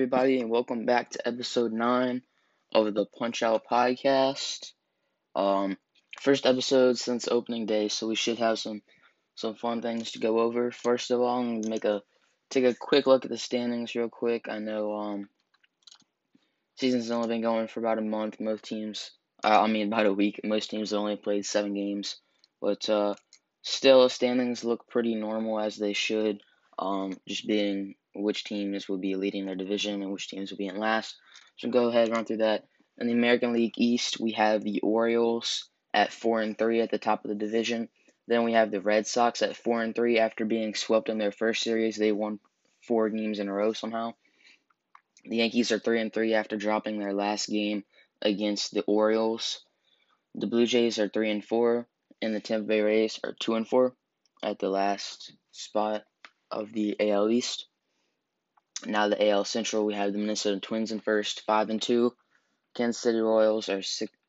everybody, and welcome back to episode 9 of the Punchout Podcast. First episode since opening day, so we should have some fun things to go over. First of all, I'm gonna take a quick look at the standings real quick. I know season's only been going for about a month. About a week. Most teams have only played 7 games, but still standings look pretty normal as they should. Just being which teams will be leading their division and which teams will be in last. So go ahead and run through that. In the American League East, we have the Orioles at 4-3 at the top of the division. Then we have the Red Sox at 4-3 after being swept in their first series. They won 4 games in a row somehow. The Yankees are 3-3 after dropping their last game against the Orioles. The Blue Jays are 3-4, and the Tampa Bay Rays are 2-4 at the last spot of the AL East. Now the AL Central, we have the Minnesota Twins in first, 5-2. Kansas City Royals are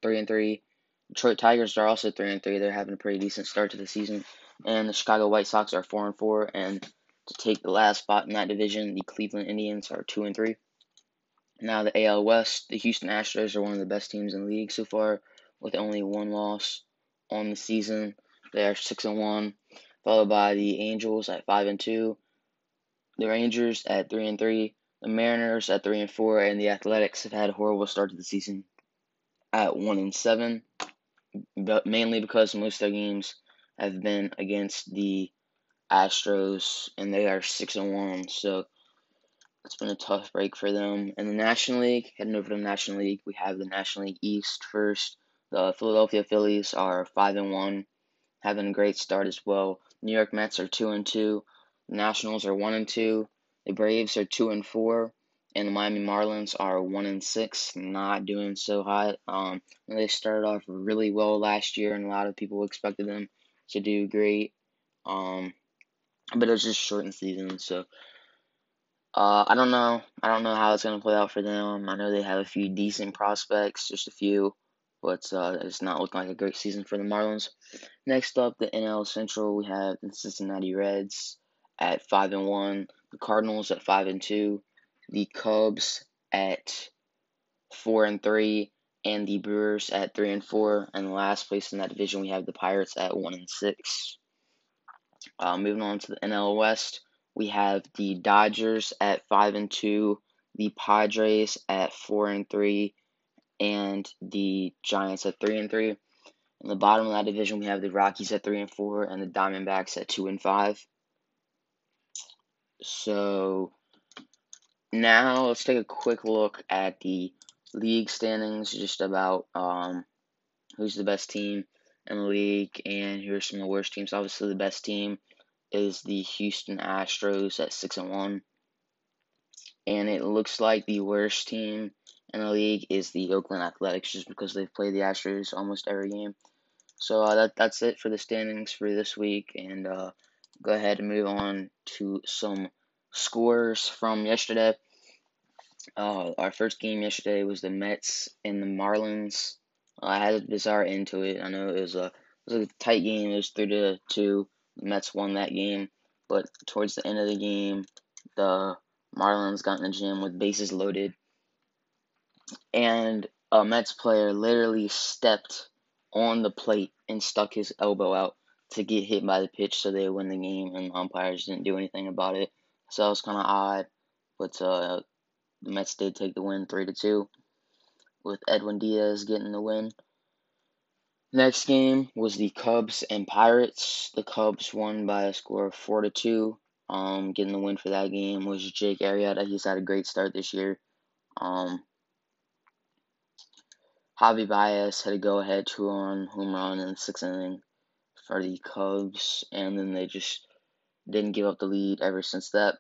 3-3. Detroit Tigers are also 3-3. They're having a pretty decent start to the season. And the Chicago White Sox are 4-4. And to take the last spot in that division, the Cleveland Indians are 2-3. Now the AL West, the Houston Astros are one of the best teams in the league so far, with only 1 loss on the season. They are 6-1, followed by the Angels at 5-2. The Rangers at 3-3, the Mariners at 3-4, and the Athletics have had a horrible start to the season at 1-7, but mainly because most of their games have been against the Astros, and they are 6-1, so it's been a tough break for them. In the National League, heading over to the National League, we have the National League East first. The Philadelphia Phillies are 5-1, having a great start as well. New York Mets are 2-2. Nationals are 1-2, the Braves are 2-4, and the Miami Marlins are 1-6, not doing so hot. They started off really well last year, and a lot of people expected them to do great, but it was just shortened season, so I don't know how it's going to play out for them. I know they have a few decent prospects, just a few, but it's not looking like a great season for the Marlins. Next up, the NL Central, we have the Cincinnati Reds at 5-1, the Cardinals at 5-2, the Cubs at 4-3, and the Brewers at 3-4. And last place in that division, we have the Pirates at 1-6. Moving on to the NL West, we have the Dodgers at 5-2, the Padres at 4-3, and the Giants at 3-3. In the bottom of that division, we have the Rockies at 3-4, and the Diamondbacks at 2-5. So now let's take a quick look at the league standings, just about who's the best team in the league and who are some of the worst teams. Obviously, the best team is the Houston Astros at 6-1, and it looks like the worst team in the league is the Oakland Athletics, just because they've played the Astros almost every game. So that's it for the standings for this week, and go ahead and move on to some scores from yesterday. Our first game yesterday was the Mets and the Marlins. I had a bizarre end to it. I know it was a tight game. It was 3-2. The Mets won that game, but towards the end of the game, the Marlins got in the gym with bases loaded, and a Mets player literally stepped on the plate and stuck his elbow out to get hit by the pitch, so they win the game, and the umpires didn't do anything about it. So that was kind of odd, but the Mets did take the win 3-2, with Edwin Diaz getting the win. Next game was the Cubs and Pirates. The Cubs won by a score of 4-2. Getting the win for that game was Jake Arrieta. He's had a great start this year. Javi Baez had a go-ahead 2-run home run in the 6th inning for the Cubs, and then they just didn't give up the lead ever since that.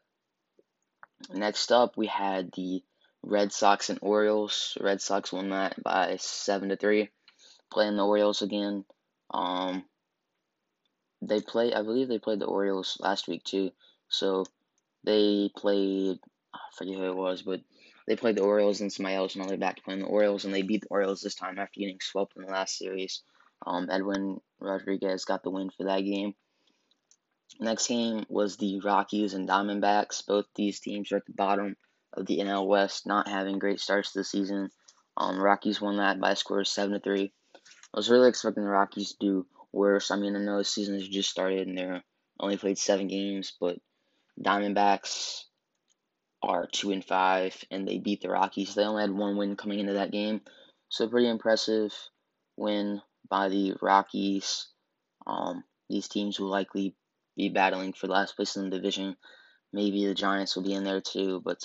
Next up, we had the Red Sox and Orioles. Red Sox won that by 7-3, playing the Orioles again. I believe they played the Orioles last week too, so they played, I forget who it was, but they played the Orioles and somebody else, and they're back to playing the Orioles, and they beat the Orioles this time after getting swept in the last series. Edwin Rodriguez got the win for that game. Next game was the Rockies and Diamondbacks. Both these teams are at the bottom of the NL West not having great starts this season. Rockies won that by a score of 7-3. I was really expecting the Rockies to do worse. I mean, I know the season has just started and they're only played 7 games, but Diamondbacks are 2-5 and they beat the Rockies. They only had 1 win coming into that game, so pretty impressive win by the Rockies. These teams will likely be battling for last place in the division. Maybe the Giants will be in there too, but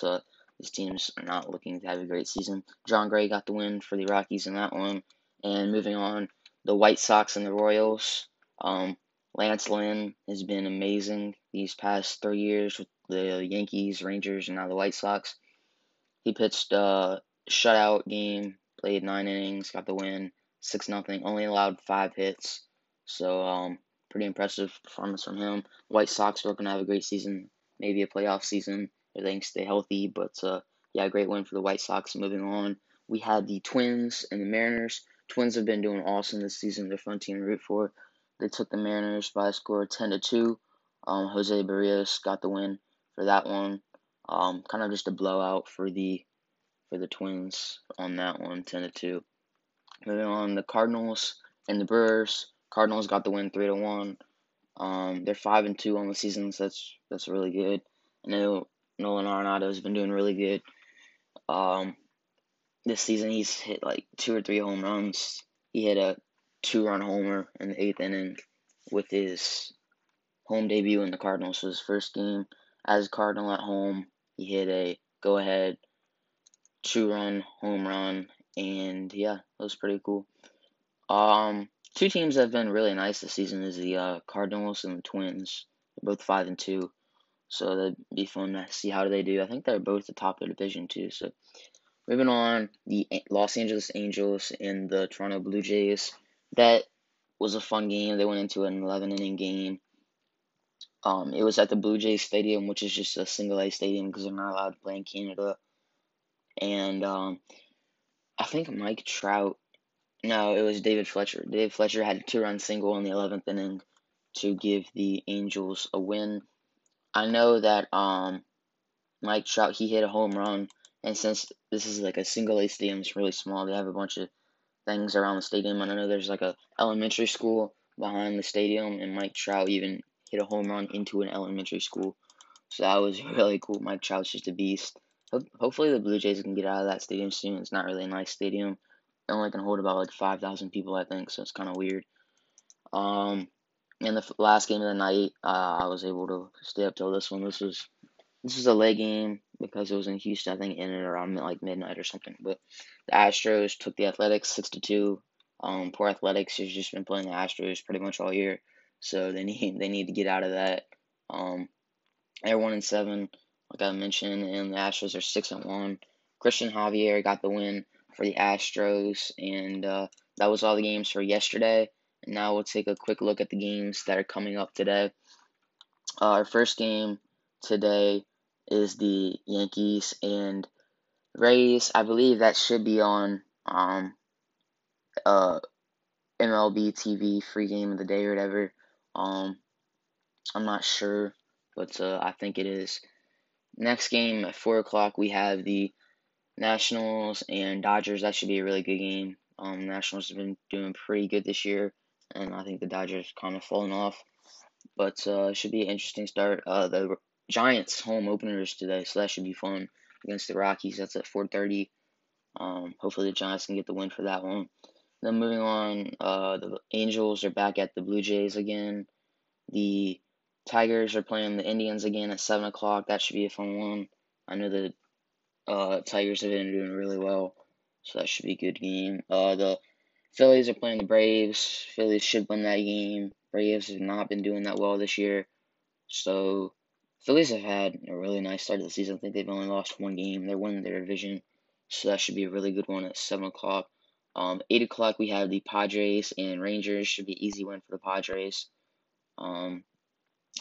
these teams are not looking to have a great season. John Gray got the win for the Rockies in that one. And moving on, the White Sox and the Royals. Lance Lynn has been amazing these past 3 years with the Yankees, Rangers, and now the White Sox. He pitched a shutout game, played 9 innings, got the win, 6-0, only allowed 5 hits. So, pretty impressive performance from him. White Sox are going to have a great season, maybe a playoff season if they can stay healthy. But, yeah, great win for the White Sox. Moving on, we had the Twins and the Mariners. Twins have been doing awesome this season. They're a fun team to root for. They took the Mariners by a score of 10-2. Jose Barrios got the win for that one. Kind of just a blowout for the Twins on that one, 10-2. Moving on, the Cardinals and the Brewers. Cardinals got the win 3-1. They're 5-2 on the season, so that's really good. I know Nolan Arenado has been doing really good. This season he's hit like 2 or 3 home runs. He hit a 2-run homer in the 8th inning with his home debut in the Cardinals. So his first game as Cardinal at home, he hit a go-ahead 2-run home run, and yeah, that was pretty cool. 2 teams that have been really nice this season is the Cardinals and the Twins. They're both 5-2, so that'd be fun to see how they do. I think they're both the top of the division too. So moving on, the Los Angeles Angels and the Toronto Blue Jays. That was a fun game. They went into an 11-inning game. It was at the Blue Jays Stadium, which is just a single-A stadium because they're not allowed to play in Canada. And I think Mike Trout, no, it was David Fletcher. David Fletcher had a 2-run single in the 11th inning to give the Angels a win. I know that Mike Trout, he hit a home run. And since this is like a single-A stadium, it's really small. They have a bunch of things around the stadium, and I know there's like a elementary school behind the stadium, and Mike Trout even hit a home run into an elementary school, so that was really cool. Mike Trout's just a beast. Hopefully the Blue Jays can get out of that stadium soon. It's not really a nice stadium. It only can hold about like 5,000 people, I think, so it's kind of weird. In the last game of the night, I was able to stay up till this one. This was a late game because it was in Houston. I think it ended around like midnight or something. But the Astros took the Athletics 6-2. Poor Athletics has just been playing the Astros pretty much all year, so they need to get out of that. They're 1-7, like I mentioned, and the Astros are 6-1. Christian Javier got the win for the Astros, and that was all the games for yesterday. And now we'll take a quick look at the games that are coming up today. Our first game today is the Yankees and Rays. I believe that should be on MLB TV, free game of the day or whatever. I'm not sure, but I think it is. Next game at 4 o'clock, we have the Nationals and Dodgers. That should be a really good game. Nationals have been doing pretty good this year, and I think the Dodgers kind of fallen off. But it should be an interesting start. The Giants home openers today, so that should be fun against the Rockies. That's at 4:30. Hopefully the Giants can get the win for that one. Then moving on, the Angels are back at the Blue Jays again. The Tigers are playing the Indians again at 7 o'clock. That should be a fun one. I know the Tigers have been doing really well, so that should be a good game. The Phillies are playing the Braves. Phillies should win that game. Braves have not been doing that well this year, so Phillies have had a really nice start to the season. I think they've only lost 1 game. They're winning their division, so that should be a really good one at 7 o'clock. 8 o'clock, we have the Padres and Rangers. Should be an easy win for the Padres.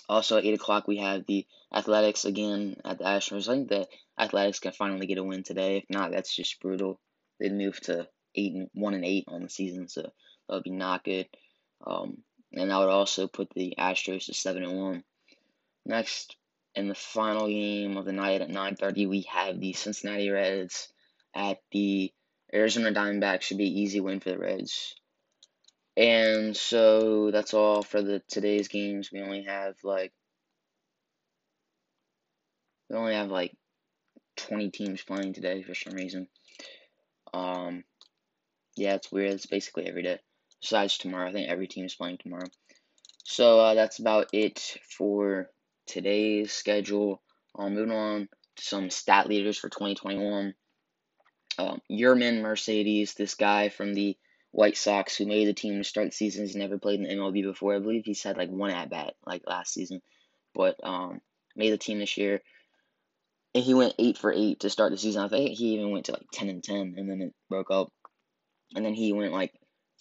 Also at 8 o'clock, we have the Athletics again at the Astros. I think the Athletics can finally get a win today. If not, that's just brutal. They'd move to 1-8 on the season, so that would be not good. And I would also put the Astros to 7-1. Next In the final game of the night at 9:30, we have the Cincinnati Reds at the Arizona Diamondbacks. Should be an easy win for the Reds. And so that's all for the today's games. We only have like 20 teams playing today for some reason. Yeah, it's weird. It's basically every day. Besides tomorrow, I think every team is playing tomorrow. So that's about it for today's schedule. Moving on to some stat leaders for 2021. Yermín Mercedes, this guy from the White Sox who made the team to start the season. He's never played in the MLB before. I believe he's had like one at-bat like last season. But made the team this year. And he went 8-for-8 to start the season. I think he even went to like 10-10, and then it broke up. And then he went like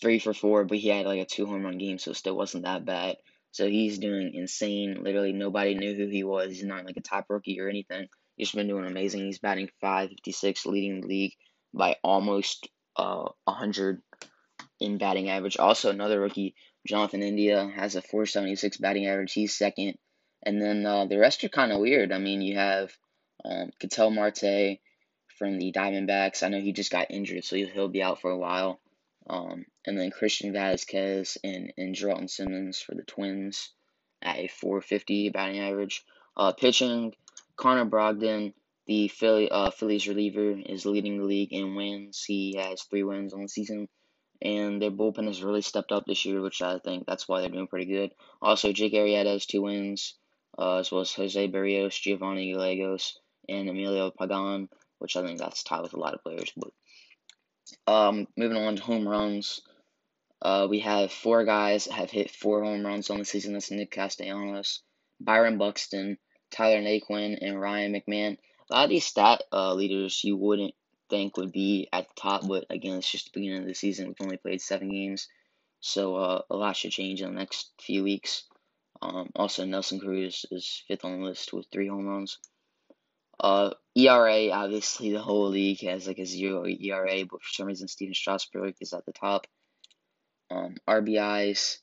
3-for-4, but he had like a 2-home run game, so it still wasn't that bad. So he's doing insane. Literally nobody knew who he was. He's not like a top rookie or anything. He's been doing amazing. He's batting .556, leading the league by almost 100 in batting average. Also, another rookie, Jonathan India, has a .476 batting average. He's second. And then the rest are kind of weird. I mean, you have Ketel Marte from the Diamondbacks. I know he just got injured, so he'll be out for a while. And then Christian Vasquez and Geralton Simmons for the Twins at a .450 batting average. Pitching, Connor Brogdon, the Phillies reliever, is leading the league in wins. He has 3 wins on the season. And their bullpen has really stepped up this year, which I think that's why they're doing pretty good. Also, Jake Arrieta has 2 wins, as well as Jose Barrios, Giovanni Legos, and Emilio Pagan, which I think that's tied with a lot of players, but... moving on to home runs, we have 4 guys that have hit 4 home runs on the season. That's Nick Castellanos, Byron Buxton, Tyler Naquin, and Ryan McMahon. A lot of these stat leaders you wouldn't think would be at the top, but again, it's just the beginning of the season. We've only played 7 games, so a lot should change in the next few weeks. Also, Nelson Cruz is 5th on the list with 3 home runs. ERA, obviously the whole league has like a 0 ERA, but for some reason Steven Strasburg is at the top. RBIs,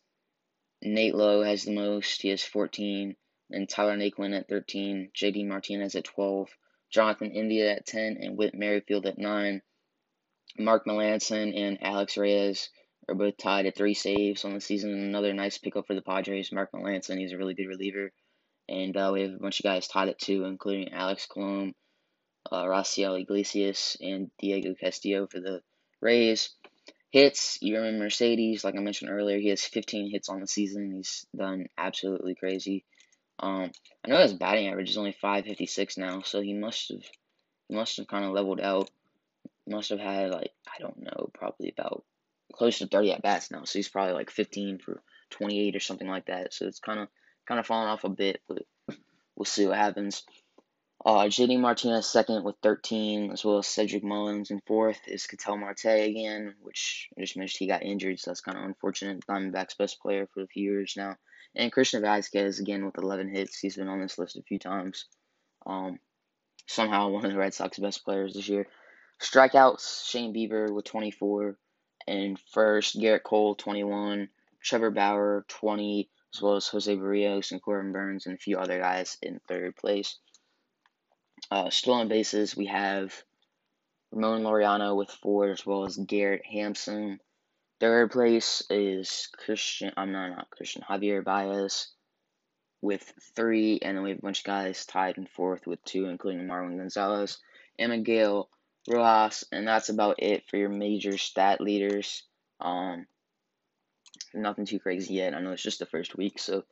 Nate Lowe has the most, he has 14, and Tyler Naquin at 13, JD Martinez at 12, Jonathan India at 10, and Whit Merrifield at 9. Mark Melanson and Alex Reyes are both tied at 3 saves on the season. Another nice pickup for the Padres. Mark Melanson, he's a really good reliever. And we have a bunch of guys tied at 2, including Alex Colon, Raciel Iglesias, and Diego Castillo for the Rays. Hits, Yermín Mercedes, like I mentioned earlier, he has 15 hits on the season. He's done absolutely crazy. I know his batting average is only .556 now, so he must have kind of leveled out. He must have had, like, I don't know, probably about close to 30 at-bats now. So he's probably like 15-for-28 or something like that. So it's kind of falling off a bit, but we'll see what happens. JD Martinez second with 13, as well as Cedric Mullins, and fourth is Ketel Marte again, which I just mentioned he got injured, so that's kind of unfortunate. Diamondback's best player for a few years now. And Christian Vasquez again with 11 hits. He's been on this list a few times. Somehow one of the Red Sox best players this year. Strikeouts, Shane Bieber with 24, and first Garrett Cole 21, Trevor Bauer 20, as well as Jose Barrios and Corbin Burns and a few other guys in third place. Stolen bases, we have Ramon Laureano with 4, as well as Garrett Hampson. Third place is Javier Baez with 3, and then we have a bunch of guys tied in fourth with 2, including Marwin Gonzalez and Miguel Rojas, and that's about it for your major stat leaders. Nothing too crazy yet. I know it's just the first week, so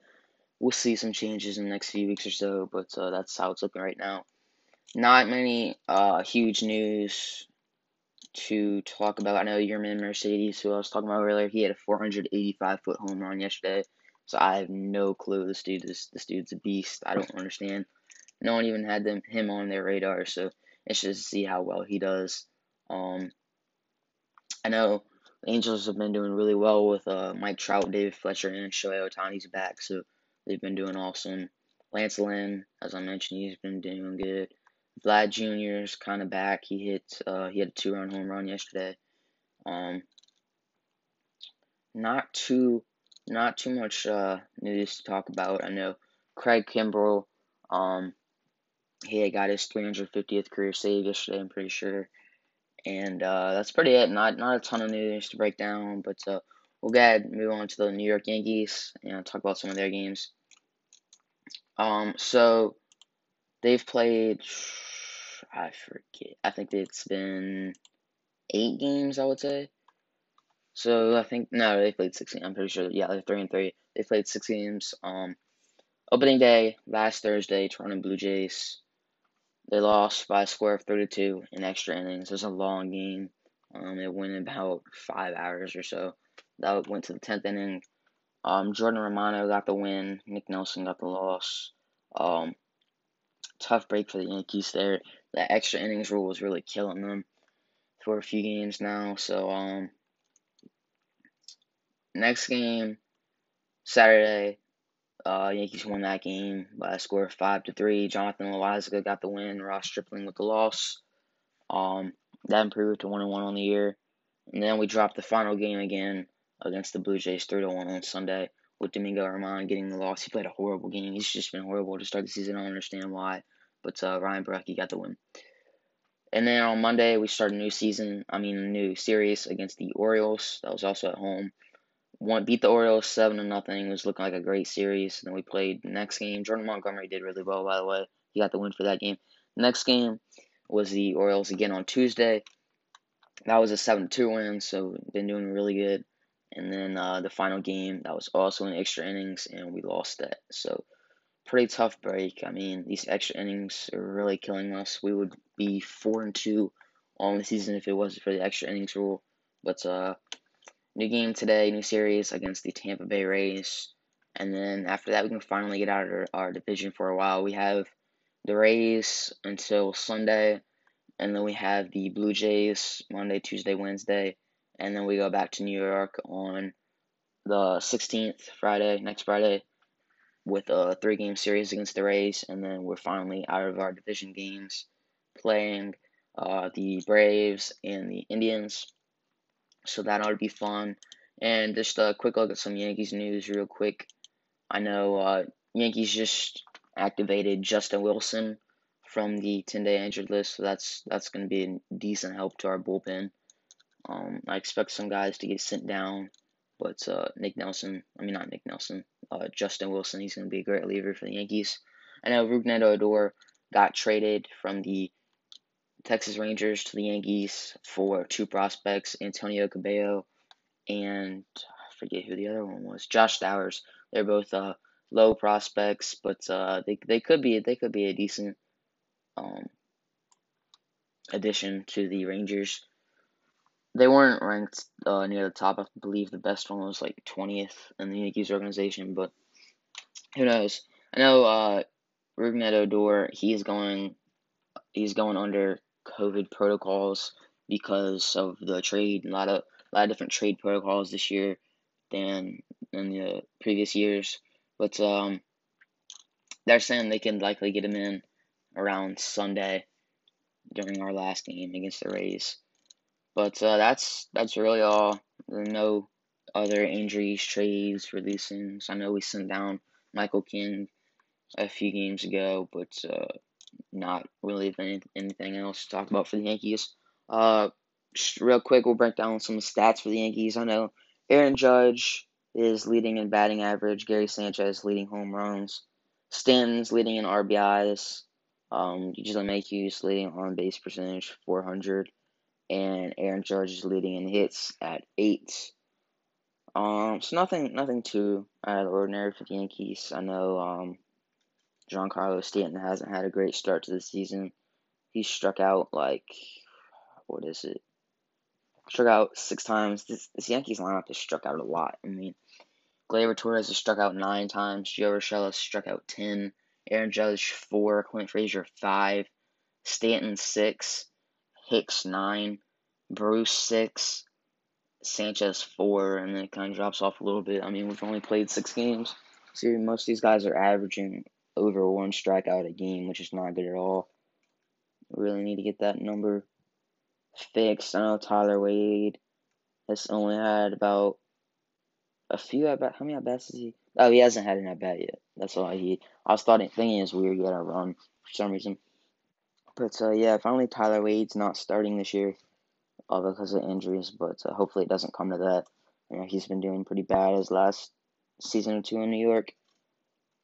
we'll see some changes in the next few weeks or so, but that's how it's looking right now. Not many huge news to talk about. I know Yermín Mercedes, who I was talking about earlier, he had a 485-foot home run yesterday, so I have no clue. This dude's a beast. I don't understand. No one even had him on their radar, so it's just to see how well he does. I know the Angels have been doing really well with Mike Trout, David Fletcher, and Shohei Ohtani's back, so they've been doing awesome. Lance Lynn, as I mentioned, he's been doing good. Vlad Jr.'s kind of back. He had a 2-run home run yesterday. Not too much news to talk about. I know Craig Kimbrell He had got his 350th career save yesterday, I'm pretty sure. And that's pretty it. Not a ton of news to break down, but we'll go ahead and move on to the New York Yankees and talk about some of their games. So they've played, I forget, I think it's been 8 games, I would say. So I think, no, they played 16, I'm pretty sure. Yeah, they're 3-3. They played 6 games. Opening day, last Thursday, Toronto Blue Jays, they lost by a score of 32 in extra innings. It was a long game. It went in about 5 hours or so. That went to the 10th inning. Jordan Romano got the win. Nick Nelson got the loss. Tough break for the Yankees there. That extra innings rule was really killing them for a few games now. So, next game, Saturday, Yankees won that game by a score of 5-3. Jonathan Loaisiga got the win. Ross Stripling with the loss. That improved to 1-1 on the year. And then we dropped the final game again against the Blue Jays 3-1 on Sunday with Domingo Herman getting the loss. He played a horrible game. He's just been horrible to start the season. I don't understand why. But Ryan Barucki got the win. And then on Monday, we start a new series against the Orioles. That was also at home. Beat the Orioles 7-0. It was looking like a great series. And then we played the next game. Jordan Montgomery did really well, by the way. He got the win for that game. Next game was the Orioles again on Tuesday. That was a 7-2 win, so been doing really good. And then the final game, that was also in extra innings, and we lost that. So pretty tough break. I mean, these extra innings are really killing us. We would be 4-2 on the season if it wasn't for the extra innings rule. But new game today, new series against the Tampa Bay Rays. And then after that, we can finally get out of our division for a while. We have the Rays until Sunday. And then we have the Blue Jays Monday, Tuesday, Wednesday. And then we go back to New York on the 16th, next Friday, with a 3-game series against the Rays. And then we're finally out of our division games, playing the Braves and the Indians. So that ought to be fun. And just a quick look at some Yankees news real quick. I know Yankees just activated Justin Wilson from the 10-day injured list, so that's going to be a decent help to our bullpen. I expect some guys to get sent down, but Justin Wilson, he's going to be a great reliever for the Yankees. I know Rougned Odor got traded from the Texas Rangers to the Yankees for 2 prospects, Antonio Cabello and I forget who the other one was, Josh Towers. They're both low prospects, but they could be a decent addition to the Rangers. They weren't ranked near the top. I believe the best one was like 20th in the Yankees organization, but who knows? I know Rougned Odor, he's going under COVID protocols because of the trade. A lot of different trade protocols this year than in the previous years. But they're saying they can likely get him in around Sunday during our last game against the Rays. But that's really all. There are no other injuries, trades, releases. I know we sent down Michael King a few games ago, but not really anything else to talk about for the Yankees. Real quick, we'll break down some stats for the Yankees. I know Aaron Judge is leading in batting average. Gary Sanchez leading home runs. Stanton's leading in RBIs. Usually Mayhew's leading on base percentage, 400. And Aaron Judge is leading in hits at 8. So nothing too out of the ordinary for the Yankees. I know Giancarlo Stanton hasn't had a great start to the season. He struck out 6 times. This Yankees lineup has struck out a lot. I mean, Gleyber Torres has struck out 9 times. Gio Urshela has struck out 10. Aaron Judge 4. Clint Frazier 5. Stanton 6. Hicks 9. Bruce 6. Sanchez 4. And then it kind of drops off a little bit. I mean, we've only played 6 games. See, most of these guys are averaging over 1 strikeout a game, which is not good at all. We really need to get that number fixed. I know Tyler Wade has only had about a few at bats. How many at bats is he? Oh, he hasn't had an at-bat yet. That's all I need. I was thinking it's weird he had a run for some reason. But, yeah, finally Tyler Wade's not starting this year because of injuries, but hopefully it doesn't come to that. You know, he's been doing pretty bad his last season or two in New York.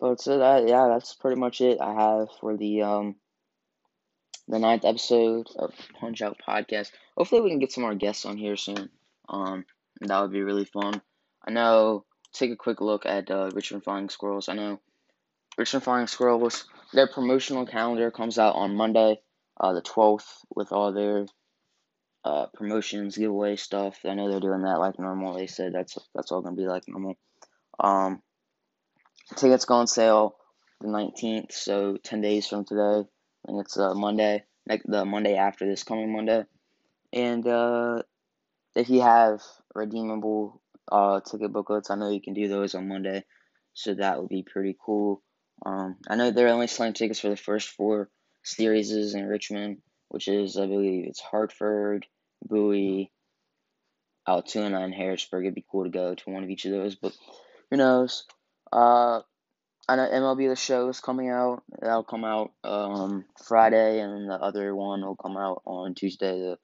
But, so that's pretty much it I have for the 9th episode of Punchout Podcast. Hopefully we can get some more guests on here soon. That would be really fun. I know, take a quick look at Richmond Flying Squirrels. I know Richmond Flying Squirrels, their promotional calendar comes out on Monday, the 12th, with all their promotions, giveaway stuff. I know they're doing that like normal. They said that's all going to be like normal. Tickets go on sale the 19th, so 10 days from today. I think it's Monday, like the Monday after this coming Monday. And if you have redeemable ticket booklets, I know you can do those on Monday, so that would be pretty cool. I know they're only selling tickets for the first four series in Richmond, which is, I believe, it's Hartford, Bowie, Altoona, and Harrisburg. It'd be cool to go to one of each of those, but who knows? I know MLB The Show is coming out. That'll come out Friday, and the other one will come out on Tuesday. The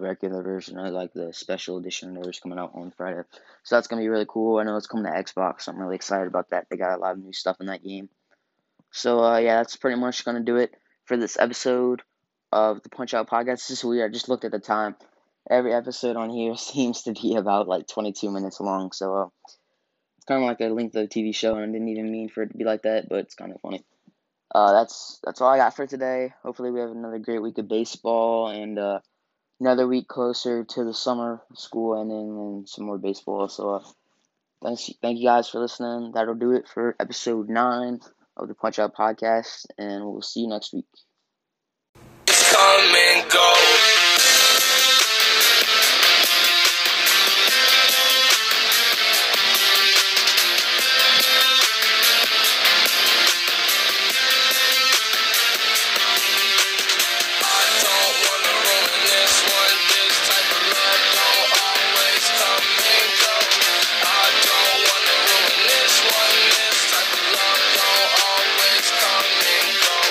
regular version, or like the special edition that was coming out on Friday. So that's going to be really cool. I know it's coming to Xbox, so I'm really excited about that. They got a lot of new stuff in that game. So, yeah, that's pretty much going to do it for this episode of the Punch-Out Podcast. This is weird. I just looked at the time. Every episode on here seems to be about, like, 22 minutes long. So, it's kind of like a length of a TV show, and I didn't even mean for it to be like that, but it's kind of funny. That's all I got for today. Hopefully we have another great week of baseball, and, another week closer to the summer school ending and some more baseball. So, thank you guys for listening. That'll do it for episode 9 of the Punch Out Podcast, and we'll see you next week. Come and go.